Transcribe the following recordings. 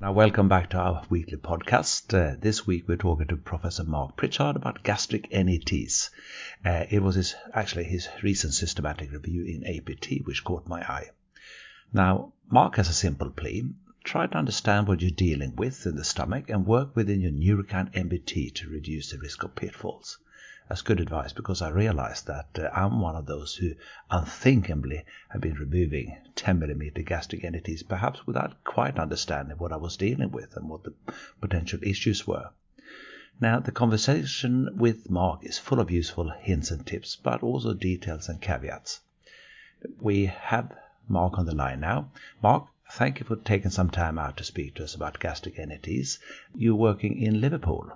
Now, welcome back to our weekly podcast. This week we're talking to Professor Mark Pritchard about gastric NETs. It was his recent systematic review in APT which caught my eye. Now, Mark has a simple plea. Try to understand what you're dealing with in the stomach and work within your Neuroendocrine MBT to reduce the risk of pitfalls. That's good advice, because I realized that I'm one of those who unthinkably have been removing 10mm gastric entities, perhaps without quite understanding what I was dealing with and what the potential issues were. Now, the conversation with Mark is full of useful hints and tips, but also details and caveats. We have Mark on the line now. Mark, thank you for taking some time out to speak to us about gastric entities. You're working in Liverpool.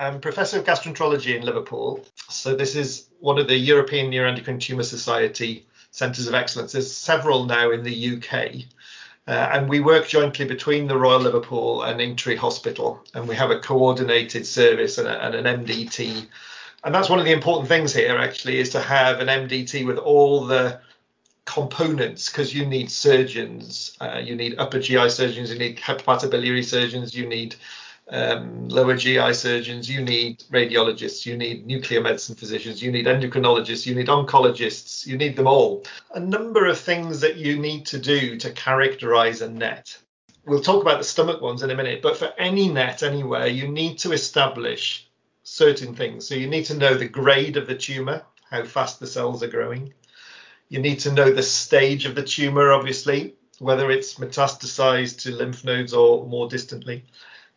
I'm Professor of Gastroenterology in Liverpool. So this is one of the European Neuroendocrine Tumour Society Centres of Excellence. There's several now in the UK. And we work jointly between the Royal Liverpool and Intree Hospital. And we have a coordinated service and an MDT. And that's one of the important things here, actually, is to have an MDT with all the components, because you need surgeons. You need upper GI surgeons. You need hepatobiliary surgeons. You need lower GI surgeons, you need radiologists, you need nuclear medicine physicians, you need endocrinologists, you need oncologists, you need them all. A number of things that you need to do to characterize a NET. We'll talk about the stomach ones in a minute, but for any NET anywhere, you need to establish certain things. So you need to know the grade of the tumor, how fast the cells are growing. You need to know the stage of the tumor, obviously, whether it's metastasized to lymph nodes or more distantly.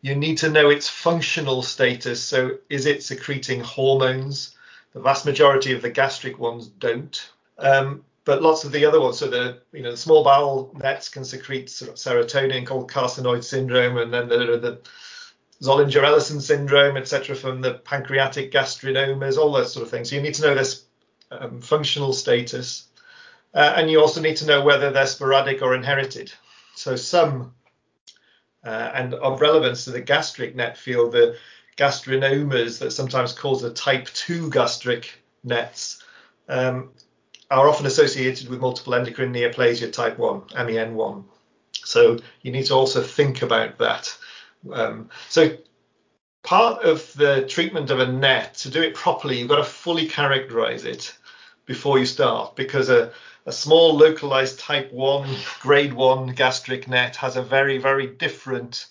You need to know its functional status, so is it secreting hormones? The vast majority of the gastric ones don't, but lots of the other ones, so the small bowel NETs can secrete sort of serotonin called carcinoid syndrome, and then the Zollinger-Ellison syndrome, etc., from the pancreatic gastrinomas, all those sort of things. So you need to know this functional status, and you also need to know whether they're sporadic or inherited. So some and of relevance to the gastric NET field, the gastrinomas that sometimes cause the type 2 gastric NETs are often associated with multiple endocrine neoplasia type 1, MEN1. So you need to also think about that. So part of the treatment of a NET, to do it properly, you've got to fully characterize it before you start, because a small localized type 1, grade 1 gastric NET has a very, very different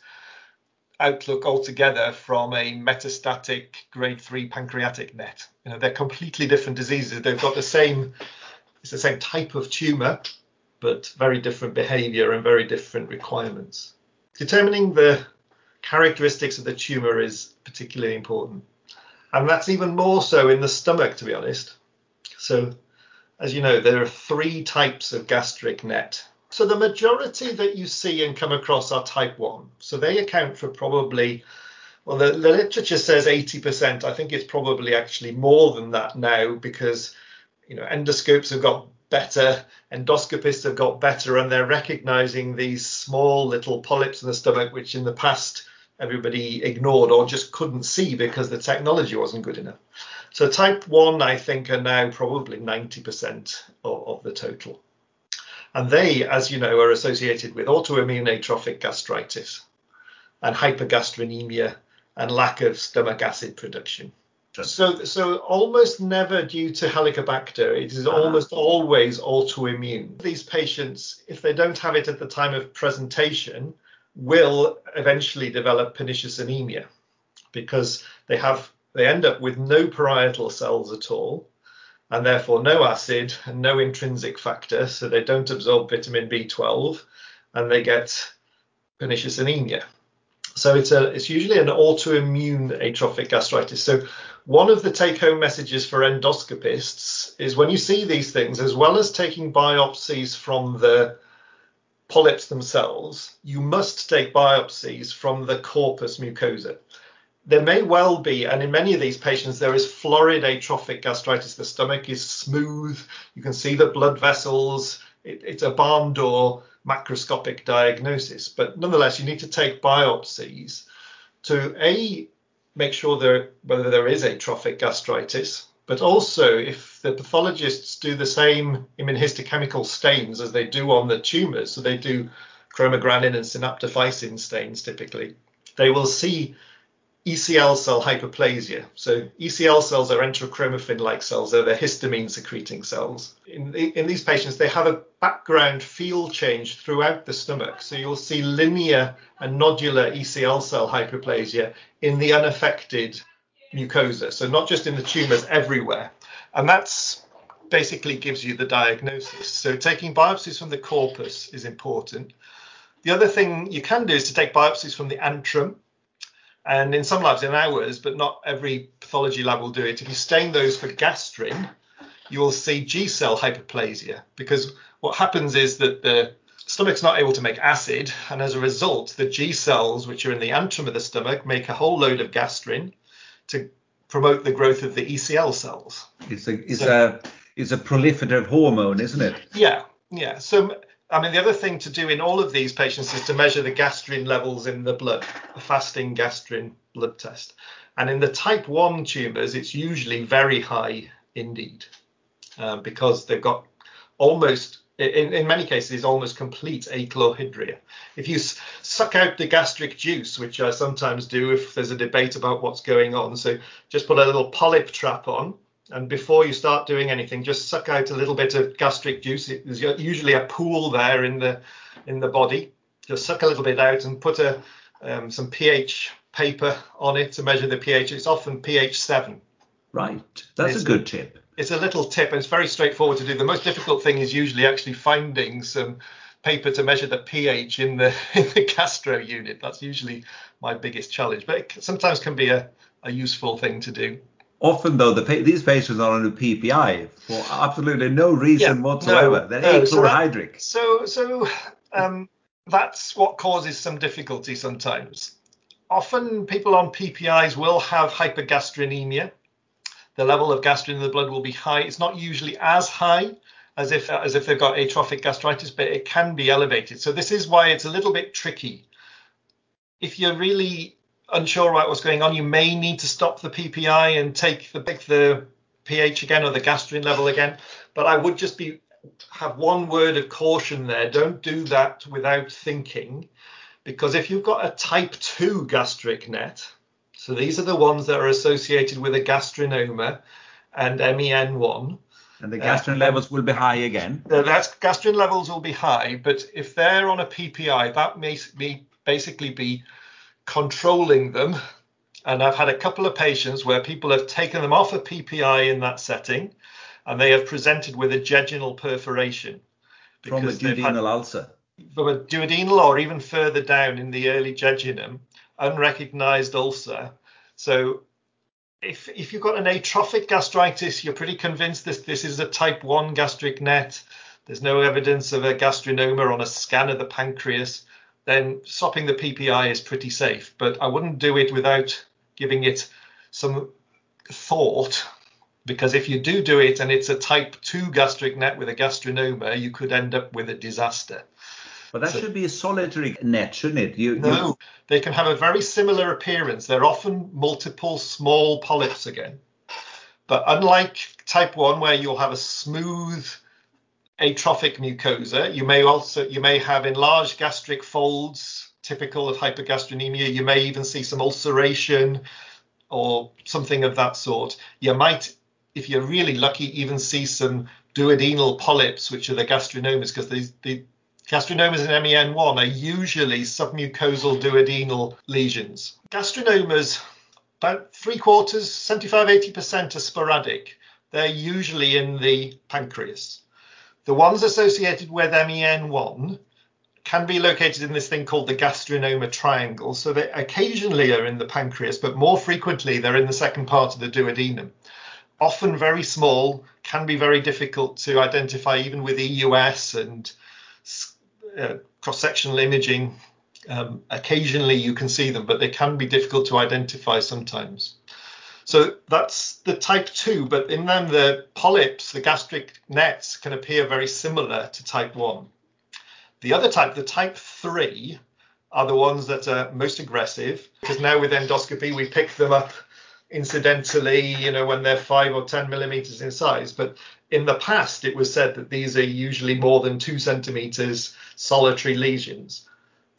outlook altogether from a metastatic grade 3 pancreatic NET. They're completely different diseases. They've got the same type of tumor, but very different behavior and very different requirements. Determining the characteristics of the tumor is particularly important. And that's even more so in the stomach, to be honest. So, as you know, there are 3 types of gastric NET. So the majority that you see and come across are type 1. So they account for probably, well, the literature says 80%. I think it's probably actually more than that now, because, endoscopes have got better, endoscopists have got better, and they're recognizing these small little polyps in the stomach, which in the past everybody ignored or just couldn't see because the technology wasn't good enough. So type 1, I think, are now probably 90% of the total. And they, as you know, are associated with autoimmune atrophic gastritis and hypergastronemia and lack of stomach acid production. So almost never due to Helicobacter. It is almost always autoimmune. These patients, if they don't have it at the time of presentation, will eventually develop pernicious anemia, because they end up with no parietal cells at all, and therefore no acid and no intrinsic factor, so they don't absorb vitamin B12, and they get pernicious anemia. So it's usually an autoimmune atrophic gastritis. So one of the take-home messages for endoscopists is, when you see these things, as well as taking biopsies from the polyps themselves, you must take biopsies from the corpus mucosa. There may well be, and in many of these patients, there is florid atrophic gastritis. The stomach is smooth. You can see the blood vessels. It's a barn door macroscopic diagnosis. But nonetheless, you need to take biopsies to, A, make sure whether there is atrophic gastritis, but also if the pathologists do the same immunohistochemical stains as they do on the tumours, so they do chromogranin and synaptophysin stains typically, they will see ECL cell hyperplasia. So ECL cells are enterochromaffin-like cells. They're histamine-secreting cells. In these patients, they have a background field change throughout the stomach. So you'll see linear and nodular ECL cell hyperplasia in the unaffected mucosa. So not just in the tumours, everywhere. And that's basically gives you the diagnosis. So taking biopsies from the corpus is important. The other thing you can do is to take biopsies from the antrum. And in some labs in ours, but not every pathology lab will do it. If you stain those for gastrin, you'll see G-cell hyperplasia, because what happens is that the stomach's not able to make acid. And as a result, the G-cells, which are in the antrum of the stomach, make a whole load of gastrin to promote the growth of the ECL cells. It's a proliferative hormone, isn't it? Yeah. So, I mean, the other thing to do in all of these patients is to measure the gastrin levels in the blood, a fasting gastrin blood test. And in the type 1 tumours, it's usually very high indeed, because they've got almost, in many cases, almost complete achloridria. If you suck out the gastric juice, which I sometimes do if there's a debate about what's going on, so just put a little polyp trap on, and before you start doing anything, just suck out a little bit of gastric juice. There's usually a pool there in the body. Just suck a little bit out and put some pH paper on it to measure the pH. It's often pH 7. Right. That's a good tip. It's a little tip, and it's very straightforward to do. The most difficult thing is usually actually finding some paper to measure the pH in the gastro unit. That's usually my biggest challenge, but it sometimes can be a useful thing to do. Often, though, these patients are on a PPI for absolutely no reason whatsoever. They're achlorhydric. So that's what causes some difficulty sometimes. Often, people on PPIs will have hypergastrinemia. The level of gastrin in the blood will be high. It's not usually as high as if they've got atrophic gastritis, but it can be elevated. So this is why it's a little bit tricky. If you're really unsure about what's going on, you may need to stop the PPI and take the pH again or the gastrin level again. But I would just have one word of caution there. Don't do that without thinking, because if you've got a type 2 gastric NET, so these are the ones that are associated with a gastrinoma and MEN1. And the gastrin levels will be high again. Gastrin levels will be high, but if they're on a PPI, that may basically be controlling them. And I've had a couple of patients where people have taken them off a PPI in that setting and they have presented with a jejunal perforation from a duodenal ulcer, from a duodenal or even further down in the early jejunum, unrecognized ulcer. So if you've got an atrophic gastritis, you're pretty convinced this is a type 1 gastric NET, there's no evidence of a gastrinoma on a scan of the pancreas, then stopping the PPI is pretty safe. But I wouldn't do it without giving it some thought, because if you do it and it's a type 2 gastric NET with a gastrinoma, you could end up with a disaster. But that should be a solitary NET, shouldn't it? No, they can have a very similar appearance. They're often multiple small polyps again. But unlike type 1, where you'll have a smooth atrophic mucosa, you may have enlarged gastric folds typical of hypergastronemia. You may even see some ulceration or something of that sort. You might, if you're really lucky, even see some duodenal polyps, which are the gastrinomas, because the gastrinomas in MEN1 are usually submucosal duodenal lesions. Gastrinomas, about 3/4, 75-80% are sporadic. They're usually in the pancreas. The ones associated with MEN1 can be located in this thing called the gastrinoma triangle. So they occasionally are in the pancreas, but more frequently they're in the second part of the duodenum. Often very small, can be very difficult to identify even with EUS and cross-sectional imaging. Occasionally you can see them, but they can be difficult to identify sometimes. So that's the type 2, but in them the polyps, the gastric nets, can appear very similar to type 1. The other type, the type 3, are the ones that are most aggressive, because now with endoscopy we pick them up incidentally, you know, when they're 5 or 10 millimeters in size. But in the past, it was said that these are usually more than 2 centimeters solitary lesions.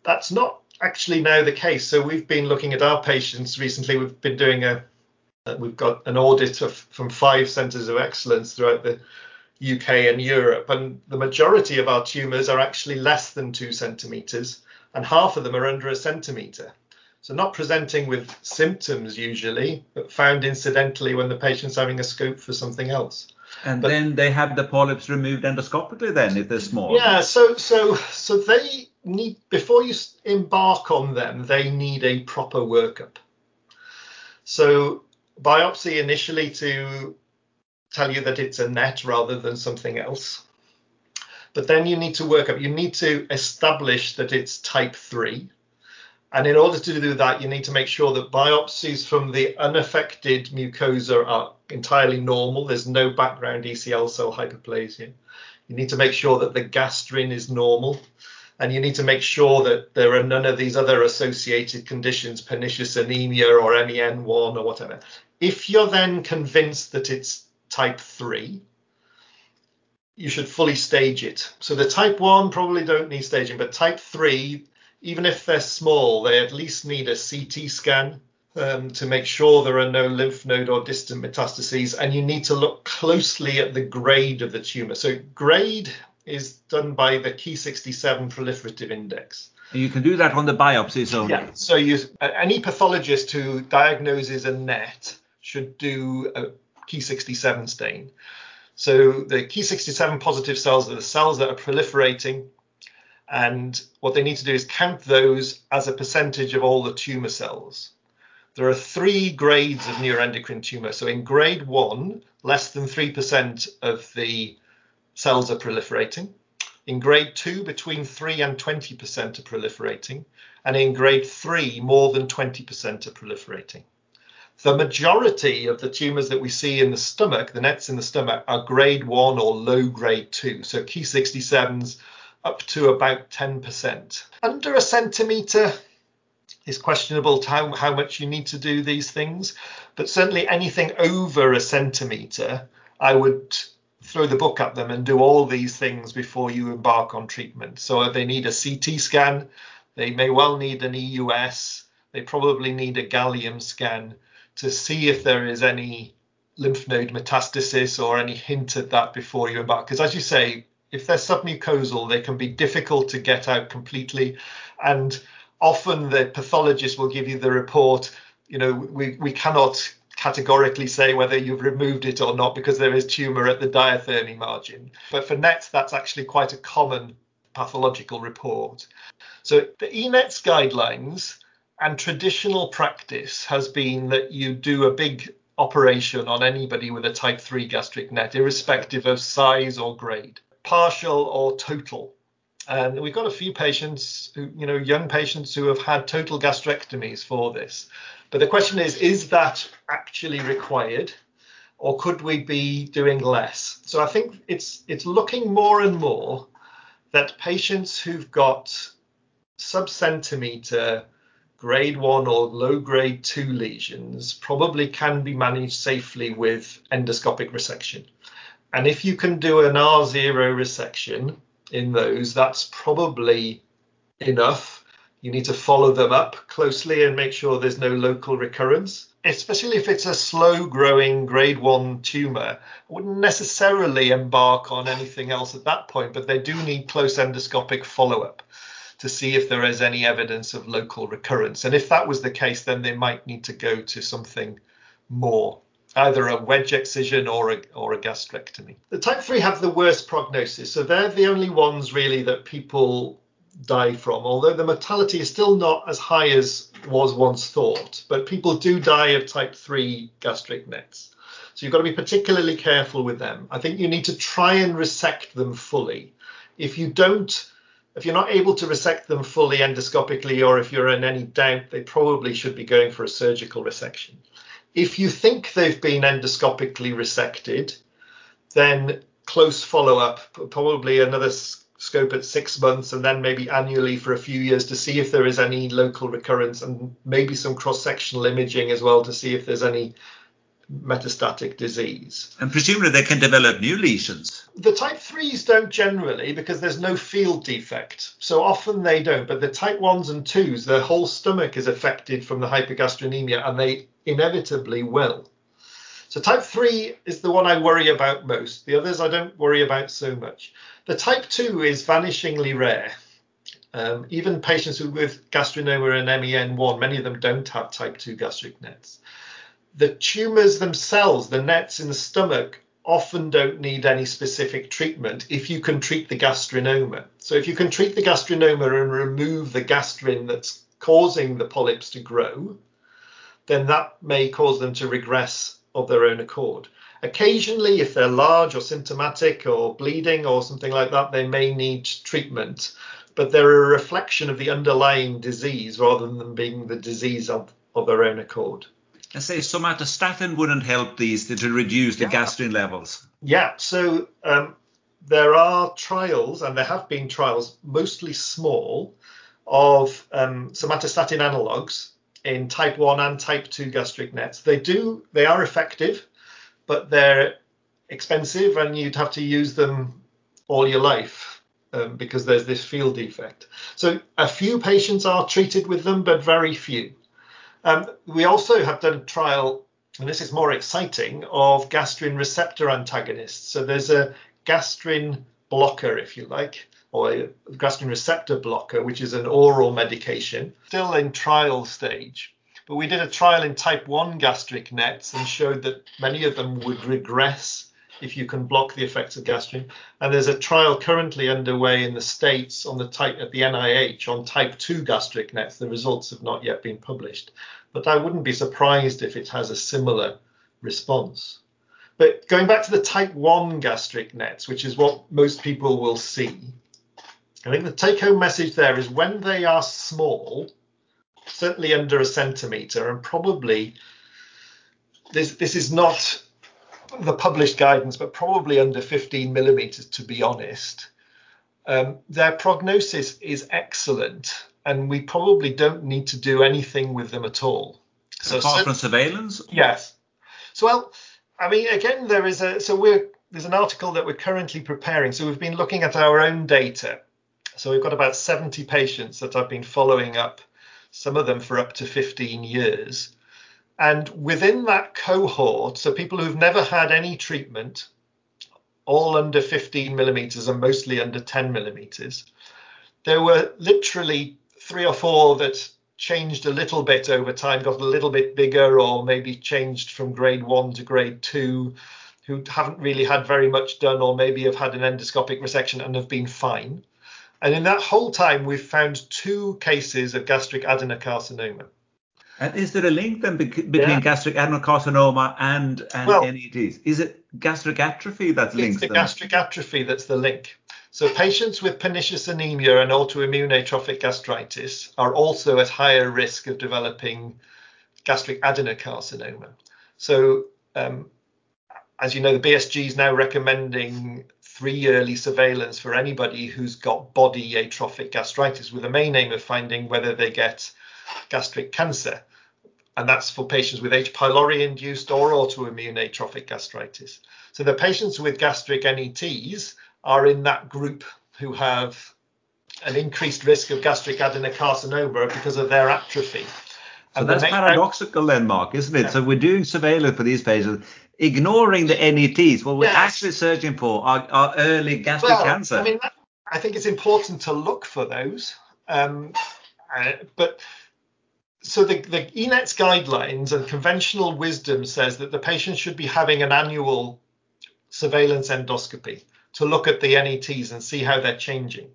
That's not actually now the case. So we've been looking at our patients recently. We've been doing we've got an audit from 5 centres of excellence throughout the UK and Europe, and the majority of our tumours are actually less than 2 centimetres, and half of them are under 1 centimetre. So not presenting with symptoms usually, but found incidentally when the patient's having a scope for something else. And then they have the polyps removed endoscopically then, if they're small. Yeah, so they need, before you embark on them, they need a proper workup. So biopsy initially to tell you that it's a NET rather than something else. But then you need to work up. You need to establish that it's type 3. And in order to do that, you need to make sure that biopsies from the unaffected mucosa are entirely normal. There's no background ECL cell hyperplasia. You need to make sure that the gastrin is normal. And you need to make sure that there are none of these other associated conditions, pernicious anemia or MEN1 or whatever. If you're then convinced that it's type 3, you should fully stage it. So the type 1 probably don't need staging, but type 3, even if they're small, they at least need a CT scan to make sure there are no lymph node or distant metastases. And you need to look closely at the grade of the tumour. So grade is done by the Ki 67 proliferative index. You can do that on the biopsies only. Yeah. So any pathologist who diagnoses a NET should do a Ki 67 stain. So the Ki 67 positive cells are the cells that are proliferating, and what they need to do is count those as a percentage of all the tumour cells. There are 3 grades of neuroendocrine tumour. So in grade 1, less than 3% of the cells are proliferating. In grade 2, between 3 and 20% are proliferating. And in grade 3, more than 20% are proliferating. The majority of the tumours that we see in the stomach, the NETs in the stomach, are grade 1 or low grade 2. So Ki 67s up to about 10%. Under 1 centimetre is questionable how much you need to do these things. But certainly anything over 1 centimetre, I would throw the book at them and do all these things before you embark on treatment. So they need a CT scan, they may well need an EUS, they probably need a gallium scan to see if there is any lymph node metastasis or any hint at that before you embark. Because as you say, if they're submucosal, they can be difficult to get out completely. And often the pathologist will give you the report, you know, we cannot categorically say whether you've removed it or not because there is tumour at the diathermy margin. But for NETs, that's actually quite a common pathological report. So the ENETS guidelines and traditional practice has been that you do a big operation on anybody with a type 3 gastric NET, irrespective of size or grade, partial or total. And we've got a few patients, who, you know, young patients who have had total gastrectomies for this. But the question is that actually required, or could we be doing less? So I think it's looking more and more that patients who've got sub-centimetre grade 1 or low grade 2 lesions probably can be managed safely with endoscopic resection. And if you can do an R0 resection in those, that's probably enough. You need to follow them up closely and make sure there's no local recurrence, especially if it's a slow growing grade 1 tumour. I wouldn't necessarily embark on anything else at that point, but they do need close endoscopic follow up to see if there is any evidence of local recurrence. And if that was the case, then they might need to go to something more, either a wedge excision or a gastrectomy. The type 3 have the worst prognosis, so they're the only ones really that people die from, although the mortality is still not as high as was once thought, but people do die of type 3 gastric NETs. So you've got to be particularly careful with them. I think you need to try and resect them fully. If you're not able to resect them fully endoscopically, or if you're in any doubt, they probably should be going for a surgical resection. If you think they've been endoscopically resected, then close follow-up, probably another scope at 6 months and then maybe annually for a few years to see if there is any local recurrence, and maybe some cross-sectional imaging as well to see if there's any metastatic disease. And presumably they can develop new lesions. The type 3s don't generally, because there's no field defect. So often they don't, but the type 1s and 2s, their whole stomach is affected from the hypergastronemia, and they inevitably will. So type 3 is the one I worry about most. The others I don't worry about so much. The type 2 is vanishingly rare. Even patients with gastrinoma and MEN1, many of them don't have type 2 gastric nets. The tumours themselves, the nets in the stomach, often don't need any specific treatment if you can treat the gastrinoma. So if you can treat the gastrinoma and remove the gastrin that's causing the polyps to grow, then that may cause them to regress of their own accord. Occasionally, if they're large or symptomatic or bleeding or something like that, they may need treatment. But they're a reflection of the underlying disease rather than being the disease of their own accord. Let's say somatostatin wouldn't help these to reduce the gastrin levels. Yeah, so there are trials, and there have been trials, mostly small, of somatostatin analogues in type 1 and type 2 gastric nets. They are effective, but they're expensive, and you'd have to use them all your life because there's this field defect. So a few patients are treated with them, but very few. We also have done a trial, and this is more exciting, of gastrin receptor antagonists. So there's a gastrin blocker, if you like, or a gastrin receptor blocker, which is an oral medication, still in trial stage. But we did a trial in type 1 gastric nets and showed that many of them would regress if you can block the effects of gastrin. And there's a trial currently underway in the States at the NIH on type 2 gastric nets. The results have not yet been published, but I wouldn't be surprised if it has a similar response. But going back to the type 1 gastric nets, which is what most people will see, I think the take-home message there is when they are small, certainly under a centimetre, and probably, this is not the published guidance, but probably under 15 millimetres, to be honest, their prognosis is excellent, and we probably don't need to do anything with them at all. So apart from surveillance? Yes. So, well, I mean, again, there's an article that we're currently preparing. So we've been looking at our own data. So we've got about 70 patients that I've been following up, some of them for up to 15 years. And within that cohort, so people who've never had any treatment, all under 15 millimetres and mostly under 10 millimetres, there were literally 3 or 4 that changed a little bit over time, got a little bit bigger, or maybe changed from grade 1 to grade 2, who haven't really had very much done, or maybe have had an endoscopic resection and have been fine. And in that whole time, we've found 2 cases of gastric adenocarcinoma. And is there a link then between gastric adenocarcinoma and NETs? Is it gastric atrophy that links them? It's the gastric atrophy that's the link. So patients with pernicious anemia and autoimmune atrophic gastritis are also at higher risk of developing gastric adenocarcinoma. So as you know, the BSG is now recommending 3-yearly surveillance for anybody who's got body atrophic gastritis, with the main aim of finding whether they get gastric cancer. And that's for patients with H. pylori-induced or autoimmune atrophic gastritis. So the patients with gastric NETs are in that group who have an increased risk of gastric adenocarcinoma because of their atrophy. So that's paradoxical then, Mark, isn't it? Yeah. So we're doing surveillance for these patients, ignoring the NETs. What we're actually searching for are early gastric cancer. I mean, I think it's important to look for those. So the ENETS guidelines and conventional wisdom says that the patient should be having an annual surveillance endoscopy to look at the NETs and see how they're changing.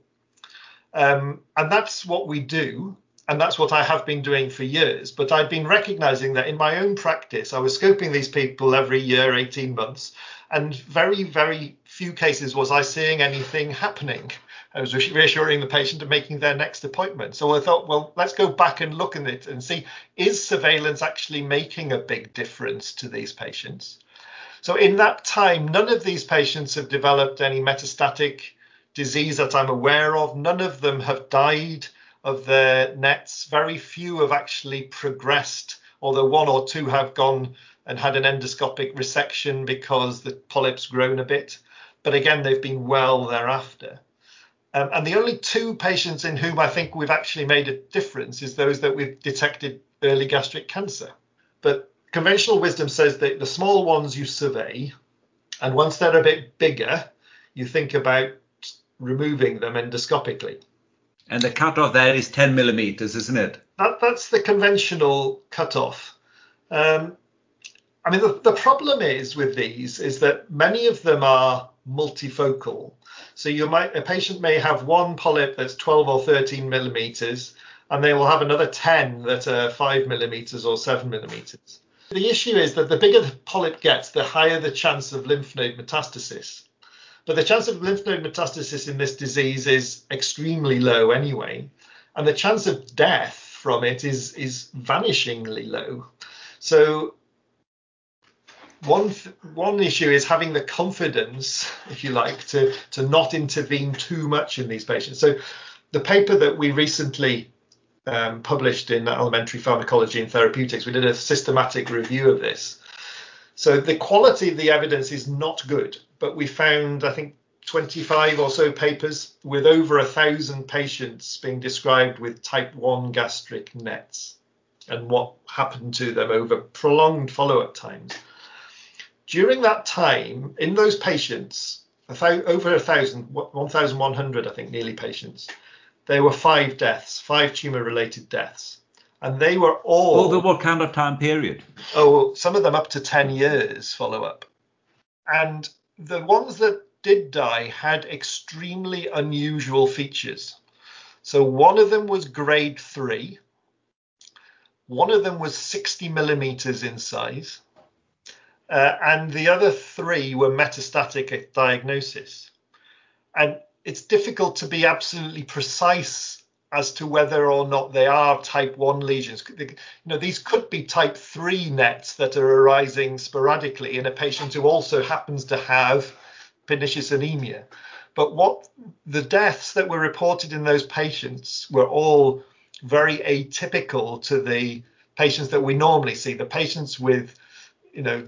And that's what we do. And that's what I have been doing for years. But I've been recognizing that in my own practice, I was scoping these people every year, 18 months, and very, very few cases was I seeing anything happening. I was reassuring the patient and making their next appointment. So I thought, well, let's go back and look at it and see, is surveillance actually making a big difference to these patients? So in that time, none of these patients have developed any metastatic disease that I'm aware of. None of them have died of their NETs. Very few have actually progressed, although one or two have gone and had an endoscopic resection because the polyp's grown a bit. But again, they've been well thereafter. And the only two patients in whom I think we've actually made a difference is those that we've detected early gastric cancer. But conventional wisdom says that the small ones you survey, and once they're a bit bigger, you think about removing them endoscopically. And the cutoff there is 10 millimeters, isn't it? That's the conventional cutoff. I mean, the problem is with these is that many of them are multifocal. So a patient may have one polyp that's 12 or 13 millimeters, and they will have another 10 that are 5 millimeters or 7 millimeters. The issue is that the bigger the polyp gets, the higher the chance of lymph node metastasis. But the chance of lymph node metastasis in this disease is extremely low anyway, and the chance of death from it is vanishingly low. So one issue is having the confidence, if you like, to not intervene too much in these patients. So the paper that we recently published in Alimentary Pharmacology and Therapeutics, we did a systematic review of this. So the quality of the evidence is not good, but we found, I think, 25 or so papers with over 1,000 patients being described with type 1 gastric NETs and what happened to them over prolonged follow-up times. During that time, in those patients, over 1,000, 1,100, I think, nearly patients, there were 5 deaths, 5 tumour-related deaths. And they were all... Over what kind of time period? Oh, some of them up to 10 years follow-up. And the ones that did die had extremely unusual features. So one of them was grade 3. One of them was 60 millimetres in size. And the other 3 were metastatic at diagnosis. And it's difficult to be absolutely precise as to whether or not they are type 1 lesions. You know, these could be type 3 NETs that are arising sporadically in a patient who also happens to have pernicious anemia. But what the deaths that were reported in those patients were all very atypical to the patients that we normally see, the patients with,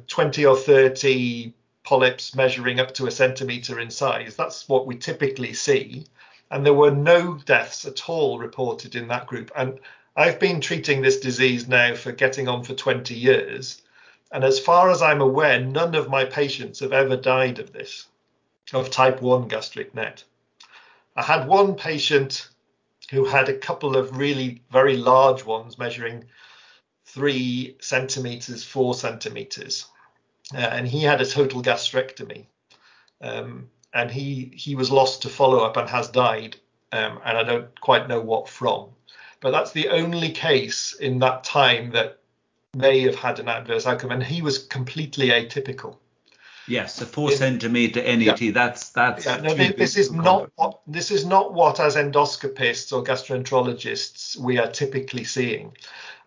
20 or 30 polyps measuring up to 1 centimetre in size. That's what we typically see. And there were no deaths at all reported in that group. And I've been treating this disease now for getting on for 20 years. And as far as I'm aware, none of my patients have ever died of this, of type 1 gastric NET. I had one patient who had a couple of really very large ones measuring 3 centimetres, 4 centimetres. And he had a total gastrectomy. And he was lost to follow-up and has died, and I don't quite know what from. But that's the only case in that time that may have had an adverse outcome, and he was completely atypical. Yes, a 4 centimetre NET. Yeah. That's. Yeah, no, this is not what as endoscopists or gastroenterologists we are typically seeing,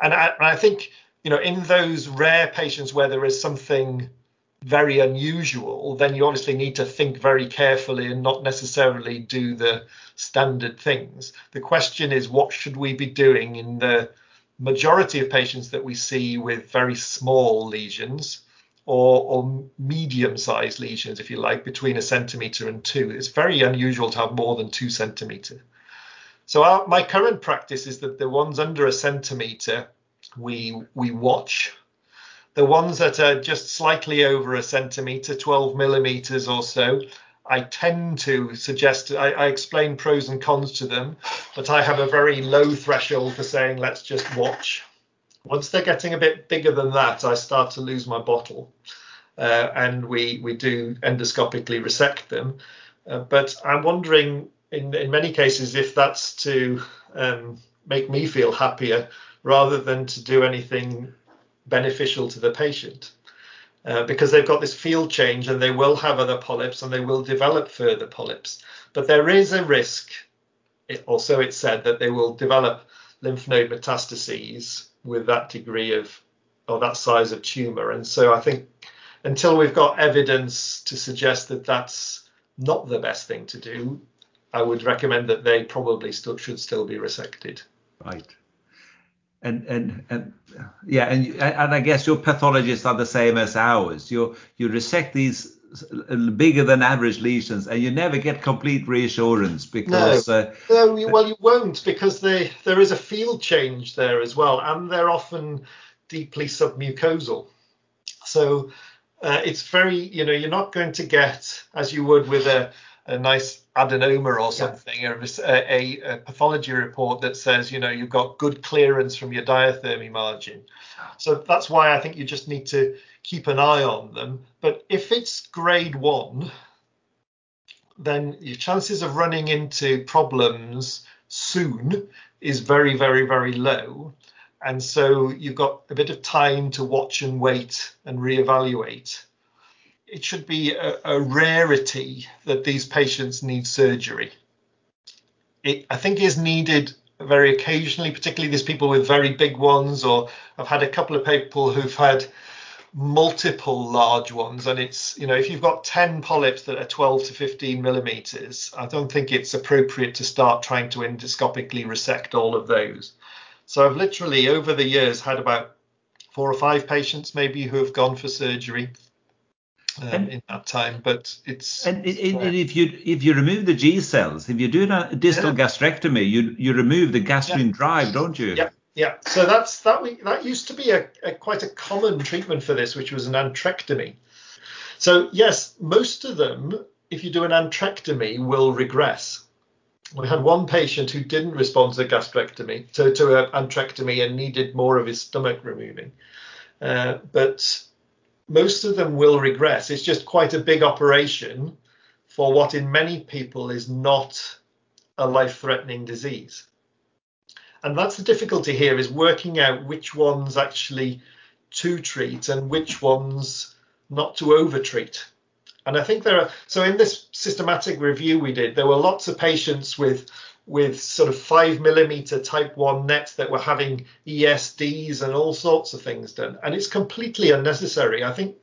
and I think in those rare patients where there is something very unusual, then you obviously need to think very carefully and not necessarily do the standard things. The question is, what should we be doing in the majority of patients that we see with very small lesions or medium-sized lesions, if you like, between 1 centimetre and 2? It's very unusual to have more than 2 centimetre. So my current practice is that the ones under 1 centimetre we watch. The ones that are just slightly over 1 centimetre, 12 millimetres or so, I tend to suggest, I explain pros and cons to them, but I have a very low threshold for saying, let's just watch. Once they're getting a bit bigger than that, I start to lose my bottle, and we do endoscopically resect them. But I'm wondering, in many cases, if that's to make me feel happier rather than to do anything beneficial to the patient, because they've got this field change and they will have other polyps and they will develop further polyps. But there is a risk, it's said, that they will develop lymph node metastases with that degree of, or that size of tumour. And so I think until we've got evidence to suggest that that's not the best thing to do, I would recommend that they probably should still be resected. Right. And yeah, and I guess your pathologists are the same as ours. You resect these bigger than average lesions, and you never get complete reassurance because you won't, because there is a field change there as well, and they're often deeply submucosal. So it's very, you're not going to get, as you would with a nice adenoma or something, a pathology report that says, you've got good clearance from your diathermy margin. So that's why I think you just need to keep an eye on them. But if it's grade 1, then your chances of running into problems soon is very, very, very low. And so you've got a bit of time to watch and wait and reevaluate. It should be a rarity that these patients need surgery. It, I think, is needed very occasionally, particularly these people with very big ones, or I've had a couple of people who've had multiple large ones. And it's, if you've got 10 polyps that are 12 to 15 millimeters, I don't think it's appropriate to start trying to endoscopically resect all of those. So I've literally over the years had about 4 or 5 patients maybe who have gone for surgery in that time, but it's. And if you remove the G cells, if you do a distal gastrectomy, you remove the gastrin drive, don't you? Yeah, yeah. So that used to be quite a common treatment for this, which was an antrectomy. So yes, most of them, if you do an antrectomy, will regress. We had one patient who didn't respond to gastrectomy, to an antrectomy, and needed more of his stomach removing, but. Most of them will regress. It's just quite a big operation for what in many people is not a life-threatening disease. And that's the difficulty here, is working out which ones actually to treat and which ones not to overtreat. And I think so in this systematic review we did, there were lots of patients with sort of 5 millimeter type 1 nets that were having ESDs and all sorts of things done. And it's completely unnecessary. I think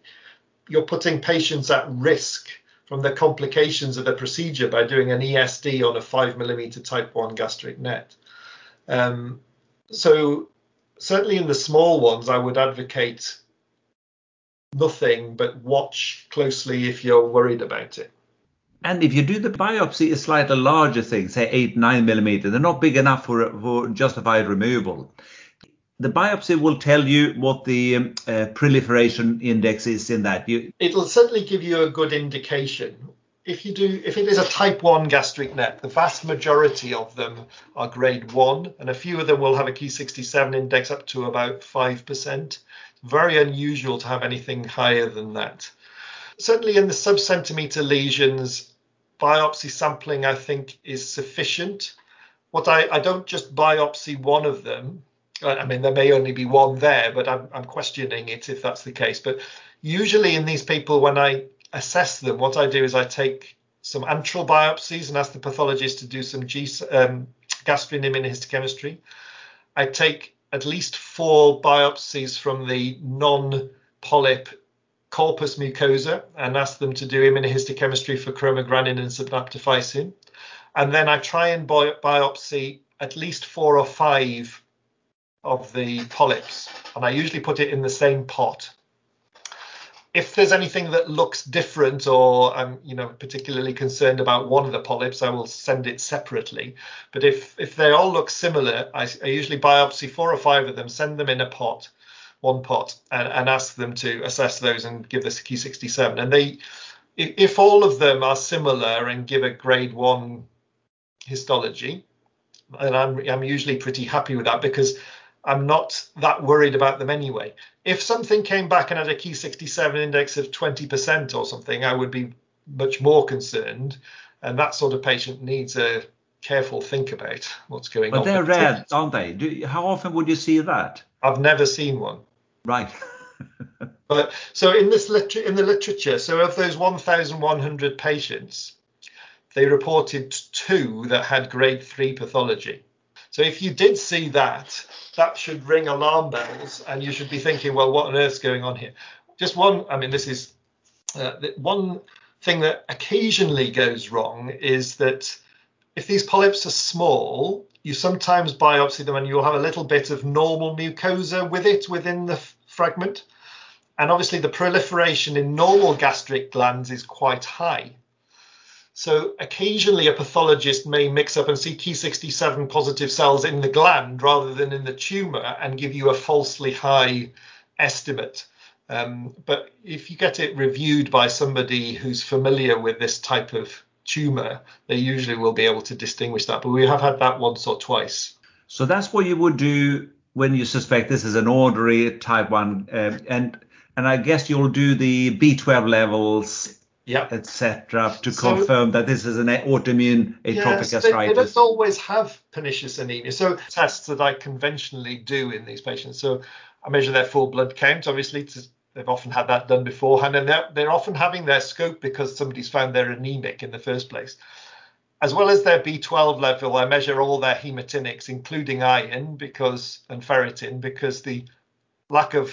you're putting patients at risk from the complications of the procedure by doing an ESD on a 5 millimeter type 1 gastric net. So certainly in the small ones, I would advocate nothing, but watch closely if you're worried about it. And if you do the biopsy, a slightly larger thing, say 8, 9 millimeter, they're not big enough for justified removal. The biopsy will tell you what the proliferation index is in that. It'll certainly give you a good indication. If it is a type 1 gastric net, the vast majority of them are grade 1, and a few of them will have a Q67 index up to about 5%. It's very unusual to have anything higher than that. Certainly in the sub-centimetre lesions, biopsy sampling, I think, is sufficient. What I don't just biopsy one of them. I mean, there may only be one there, but I'm questioning it if that's the case. But usually in these people, when I assess them, what I do is I take some antral biopsies and ask the pathologist to do some gastrin immunohistochemistry. I take at least 4 biopsies from the non-polyp corpus mucosa and ask them to do immunohistochemistry for chromogranin and synaptophycin. And then I try and biopsy at least 4 or 5 of the polyps, and I usually put it in the same pot. If there's anything that looks different, or I'm particularly concerned about one of the polyps, I will send it separately. But if they all look similar, I usually biopsy 4 or 5 of them, send them in a pot, one pot, and ask them to assess those and give this a Q67. And they, if all of them are similar and give a grade 1 histology, and I'm usually pretty happy with that, because I'm not that worried about them anyway. If something came back and had a Q67 index of 20% or something, I would be much more concerned. And that sort of patient needs a careful think about what's going on. But they're rare, aren't they? How often would you see that? I've never seen one. Right. But so in the literature, so of those 1,100 patients, they reported 2 that had grade 3 pathology. So if you did see that, that should ring alarm bells, and you should be thinking, well, what on earth's going on here? Just one. I mean, this is one thing that occasionally goes wrong, is that if these polyps are small, you sometimes biopsy them and you'll have a little bit of normal mucosa with it within the fragment. And obviously the proliferation in normal gastric glands is quite high. So occasionally a pathologist may mix up and see Ki67 positive cells in the gland rather than in the tumour and give you a falsely high estimate. But if you get it reviewed by somebody who's familiar with this type of tumour, they usually will be able to distinguish that. But we have had that once or twice. So that's what you would do when you suspect this is an ordinary type 1. And I guess you'll do the B12 levels, etc., to confirm that this is an autoimmune atrophic gastritis. They don't always have pernicious anemia. So tests that I conventionally do in these patients. So I measure their full blood count, obviously. They've often had that done beforehand. And they're often having their scope because somebody's found they're anemic in the first place. As well as their B12 level, I measure all their hematinics, including iron and ferritin, because the lack of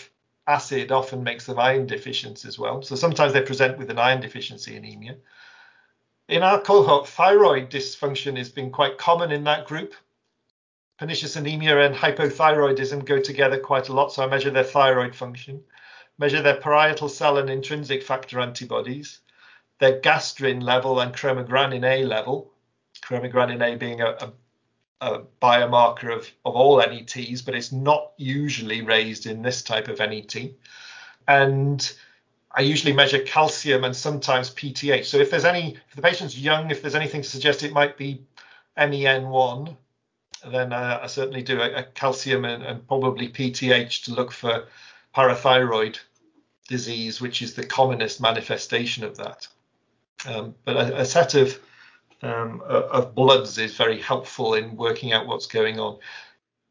acid often makes them iron deficient as well. So sometimes they present with an iron deficiency anemia. In our cohort, thyroid dysfunction has been quite common in that group. Pernicious anemia and hypothyroidism go together quite a lot. So I measure their thyroid function, measure their parietal cell and intrinsic factor antibodies, their gastrin level and chromogranin A level, chromogranin A being a biomarker of all NETs, but it's not usually raised in this type of NET. And I usually measure calcium and sometimes PTH. So if the patient's young, if there's anything to suggest it might be MEN1, then I certainly do a calcium and probably PTH to look for parathyroid disease, which is the commonest manifestation of that. But a set of bloods is very helpful in working out what's going on.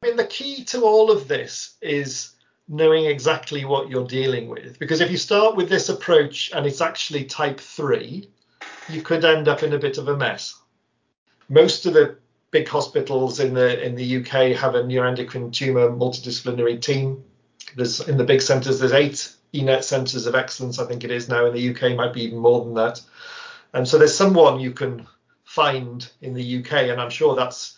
I mean, the key to all of this is knowing exactly what you're dealing with, because if you start with this approach and it's actually type 3, you could end up in a bit of a mess. Most of the big hospitals in the UK have a neuroendocrine tumour multidisciplinary team. In the big centres, there's 8 ENETS centres of excellence, I think it is now in the UK, might be even more than that. And so there's someone you can find in the UK, and I'm sure that's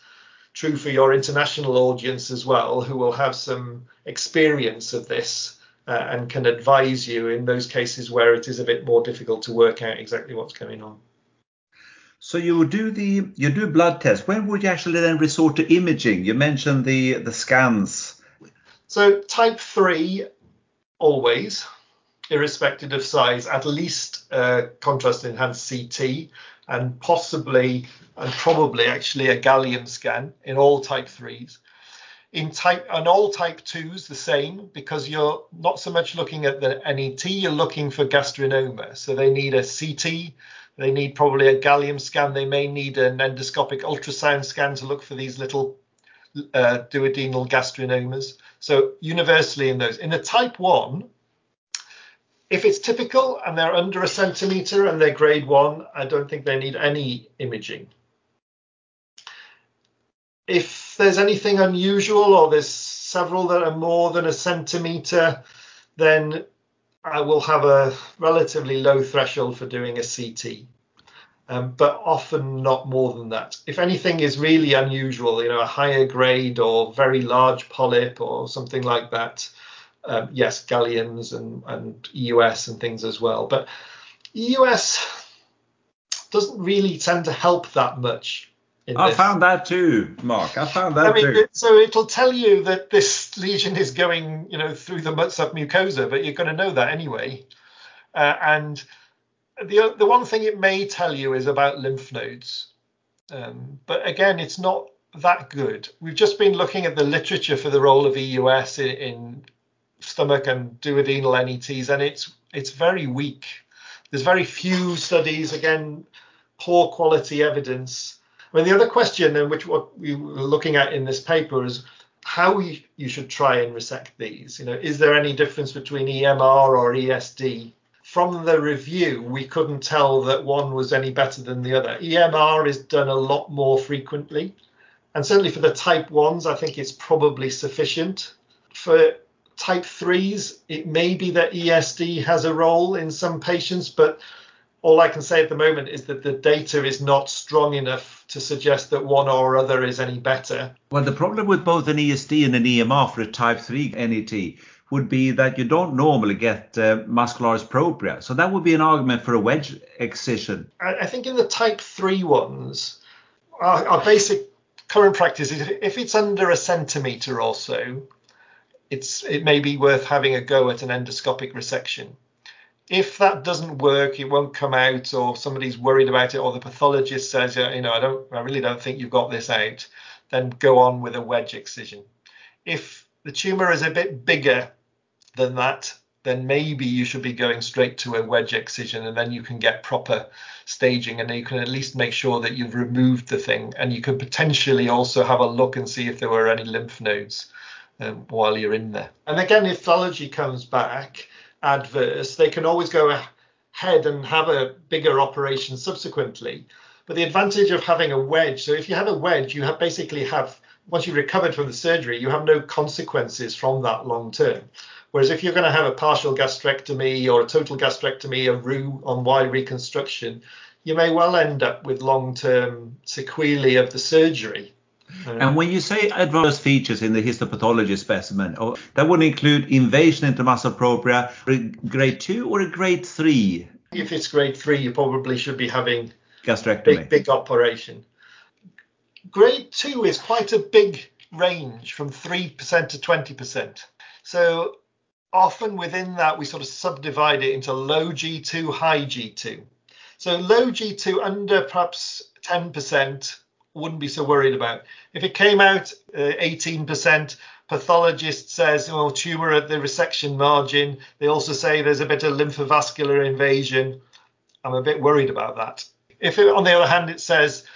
true for your international audience as well, who will have some experience of this and can advise you in those cases where it is a bit more difficult to work out exactly what's going on. So you do blood tests. When would you actually then resort to imaging? You mentioned the scans. So type 3 always, irrespective of size, at least contrast-enhanced CT, and possibly and probably actually a gallium scan in all type 3s. And all type 2s the same, because you're not so much looking at the NET, you're looking for gastrinoma. So they need a CT, they need probably a gallium scan, they may need an endoscopic ultrasound scan to look for these little duodenal gastrinomas. So universally in those. In the type 1, if it's typical and they're under a centimetre and they're grade 1, I don't think they need any imaging. If there's anything unusual or there's several that are more than a centimetre, then I will have a relatively low threshold for doing a CT, but often not more than that. If anything is really unusual, a higher grade or very large polyp or something like that, yes, galliums and EUS and things as well. But EUS doesn't really tend to help that much. I found that too, Mark. I mean, too. So it'll tell you that this lesion is going, through the submucosa, but you're going to know that anyway. And the one thing it may tell you is about lymph nodes. But again, it's not that good. We've just been looking at the literature for the role of EUS in stomach and duodenal NETs, and it's very weak. There's very few studies, again, poor quality evidence. I mean, the other question, and what we were looking at in this paper, is how you should try and resect these. Is there any difference between EMR or ESD? From the review, we couldn't tell that one was any better than the other. EMR is done a lot more frequently, and certainly for the type 1s, I think it's probably sufficient. For type 3s, it may be that ESD has a role in some patients, but all I can say at the moment is that the data is not strong enough to suggest that one or other is any better. Well, the problem with both an EST and an EMR for a type 3 NET would be that you don't normally get muscularis propria. So that would be an argument for a wedge excision. I think in the type 3 ones, our basic current practice is if it's under a centimetre or so, it may be worth having a go at an endoscopic resection. If that doesn't work, it won't come out, or somebody's worried about it, or the pathologist says, I really don't think you've got this out, then go on with a wedge excision. If the tumour is a bit bigger than that, then maybe you should be going straight to a wedge excision, and then you can get proper staging, and you can at least make sure that you've removed the thing, and you can potentially also have a look and see if there were any lymph nodes while you're in there. And again, if pathology comes back adverse, they can always go ahead and have a bigger operation subsequently. But the advantage of having a wedge, so if you have a wedge, you have basically have, once you've recovered from the surgery, you have no consequences from that long term. Whereas if you're going to have a partial gastrectomy or a total gastrectomy, a roux on Y reconstruction, you may well end up with long-term sequelae of the surgery. And when you say adverse features in the histopathology specimen, that would include invasion into muscle propria, a grade 2 or a grade 3? If it's grade 3, you probably should be having gastrectomy. Big operation. Grade 2 is quite a big range from 3% to 20%. So often within that, we sort of subdivide it into low G2, high G2. So low G2 under perhaps 10%, wouldn't be so worried about. If it came out 18%, pathologist says, tumour at the resection margin. They also say there's a bit of lymphovascular invasion. I'm a bit worried about that. If it, on the other hand, it says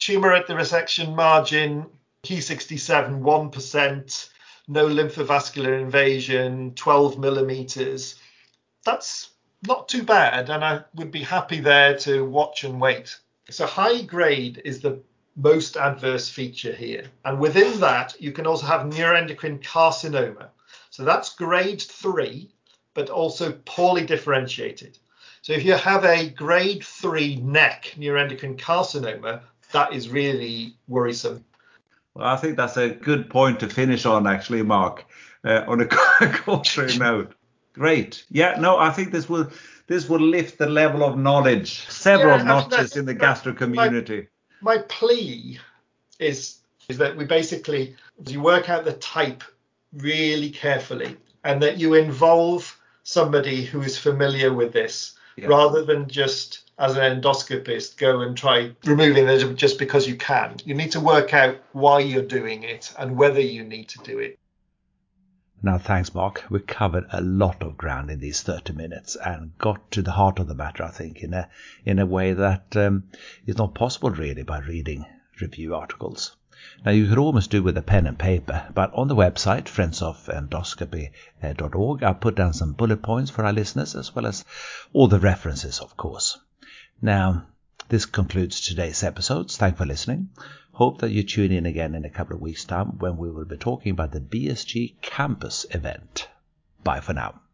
tumour at the resection margin, Ki-67, 1%, no lymphovascular invasion, 12 millimetres. That's not too bad, and I would be happy there to watch and wait. So high grade is the most adverse feature here. And within that, you can also have neuroendocrine carcinoma. So that's grade 3, but also poorly differentiated. So if you have a grade 3 neck neuroendocrine carcinoma, that is really worrisome. Well, I think that's a good point to finish on, actually, Mark, on a cautionary note. Great. Yeah, no, I think this will lift the level of knowledge, several notches in the gastro community. My plea is that we basically, you work out the type really carefully, and that you involve somebody who is familiar with this, rather than just as an endoscopist go and try removing them just because you can. You need to work out why you're doing it and whether you need to do it. Now, thanks, Mark. We covered a lot of ground in these 30 minutes and got to the heart of the matter, I think, in a way that is not possible, really, by reading review articles. Now, you could almost do with a pen and paper, but on the website, friendsofendoscopy.org, I'll put down some bullet points for our listeners, as well as all the references, of course. Now, this concludes today's episode. Thanks for listening. Hope that you tune in again in a couple of weeks' time when we will be talking about the BSG campus event. Bye for now.